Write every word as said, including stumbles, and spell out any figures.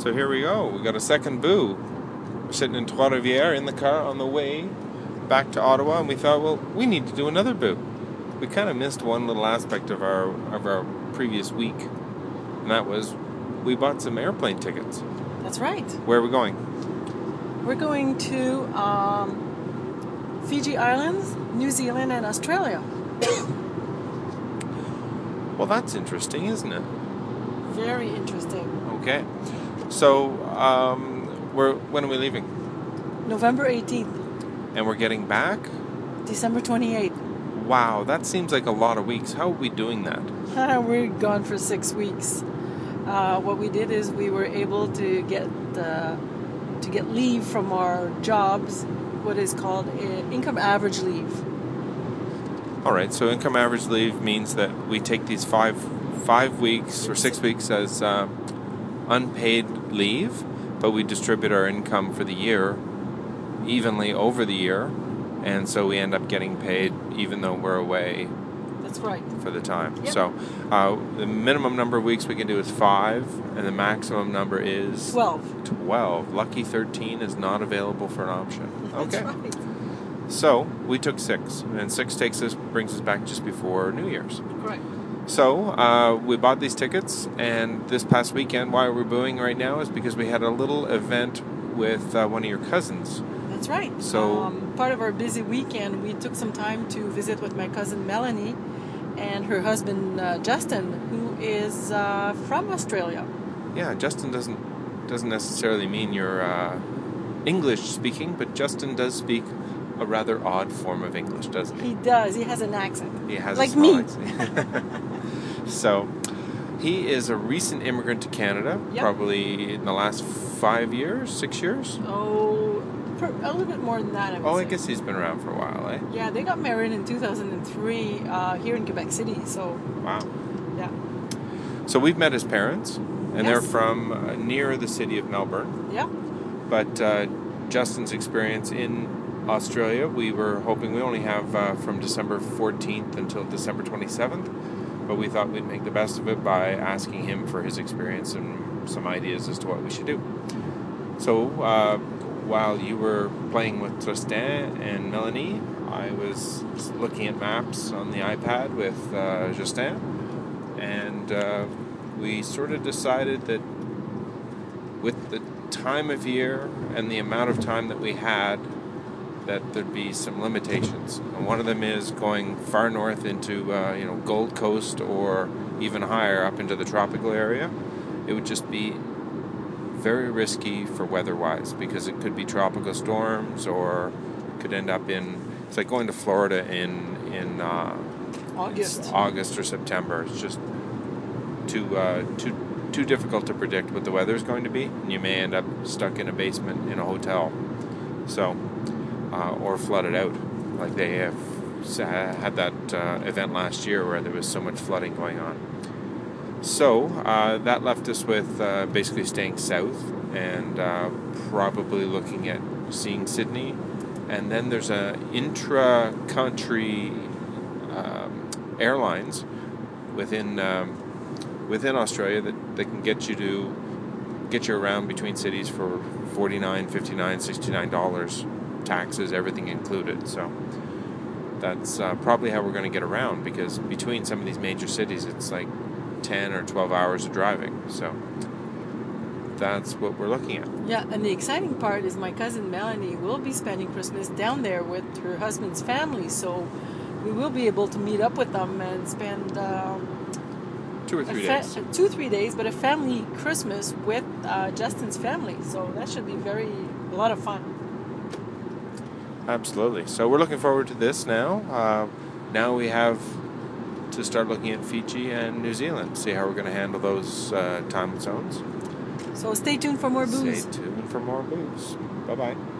So here we go. We got a second boo. We're sitting in Trois-Rivières in the car on the way back to Ottawa, and we thought, well, we need to do another boo. We kind of missed one little aspect of our of our previous week, and that was we bought some airplane tickets. That's right. Where are we going? We're going to um, Fiji Islands, New Zealand, and Australia. Well, that's interesting, isn't it? Very interesting. Okay. So, um, we're, when are we leaving? November eighteenth. And we're getting back? December twenty-eighth. Wow, that seems like a lot of weeks. How are we doing that? We're gone for six weeks. Uh, what we did is we were able to get uh, to get leave from our jobs, what is called income average leave. All right, so income average leave means that we take these five five weeks or six weeks as uh, unpaid leave, but we distribute our income for the year evenly over the year, and so we end up getting paid even though we're away. That's right. For the time. Yep. So uh, the minimum number of weeks we can do is five, and the maximum number is twelve. Twelve. Lucky thirteen is not available for an option. Okay. That's right. So we took six, and six takes us brings us back just before New Year's. Correct. So uh, we bought these tickets, and this past weekend, why we're booing right now is because we had a little event with uh, one of your cousins. That's right. So um, part of our busy weekend, we took some time to visit with my cousin Melanie and her husband uh, Justin, who is uh, from Australia. Yeah, Justin doesn't doesn't necessarily mean you're uh, English speaking, but Justin does speak a rather odd form of English, doesn't he? He does. He has an accent. He has like a small me. Accent. So, he is a recent immigrant to Canada, yep. Probably in the last five years, six years? Oh, per, a little bit more than that, I would Oh, say. I guess he's been around for a while, eh? Yeah, they got married in two thousand three uh, here in Quebec City, so... Wow. Yeah. So, we've met his parents, and yes. They're from uh, near the city of Melbourne. Yeah. But uh, Justin's experience in Australia, we were hoping we only have uh, from December fourteenth until December twenty-seventh, but we thought we'd make the best of it by asking him for his experience and some ideas as to what we should do. So uh, while you were playing with Tristan and Melanie, I was looking at maps on the iPad with uh, Justin, and uh, we sort of decided that with the time of year and the amount of time that we had, that there'd be some limitations, and one of them is going far north into uh, you know Gold Coast or even higher up into the tropical area. It would just be very risky for weather-wise because it could be tropical storms or could end up in. It's like going to Florida in in uh, August, August or September. It's just too uh, too too difficult to predict what the weather is going to be, and you may end up stuck in a basement in a hotel. So. Uh, or flooded out, like they have had that uh, event last year where there was so much flooding going on. So uh, that left us with uh, basically staying south and uh, probably looking at seeing Sydney. And then there's a intra-country um, airlines within um, within Australia that, that can get you to get you around between cities for forty-nine dollars, fifty-nine dollars, sixty-nine dollars. Taxes, everything included. So that's uh, probably how we're going to get around, because between some of these major cities it's like ten or twelve hours of driving. So that's what we're looking at. Yeah, and the exciting part is my cousin Melanie will be spending Christmas down there with her husband's family, so we will be able to meet up with them and spend um, two or three fa- days. Two or three days, but a family Christmas with uh, Justin's family. So that should be very a lot of fun. Absolutely. So we're looking forward to this now. Uh, now we have to start looking at Fiji and New Zealand, see how we're going to handle those uh, time zones. So stay tuned for more booze. Stay tuned for more booze. Bye-bye.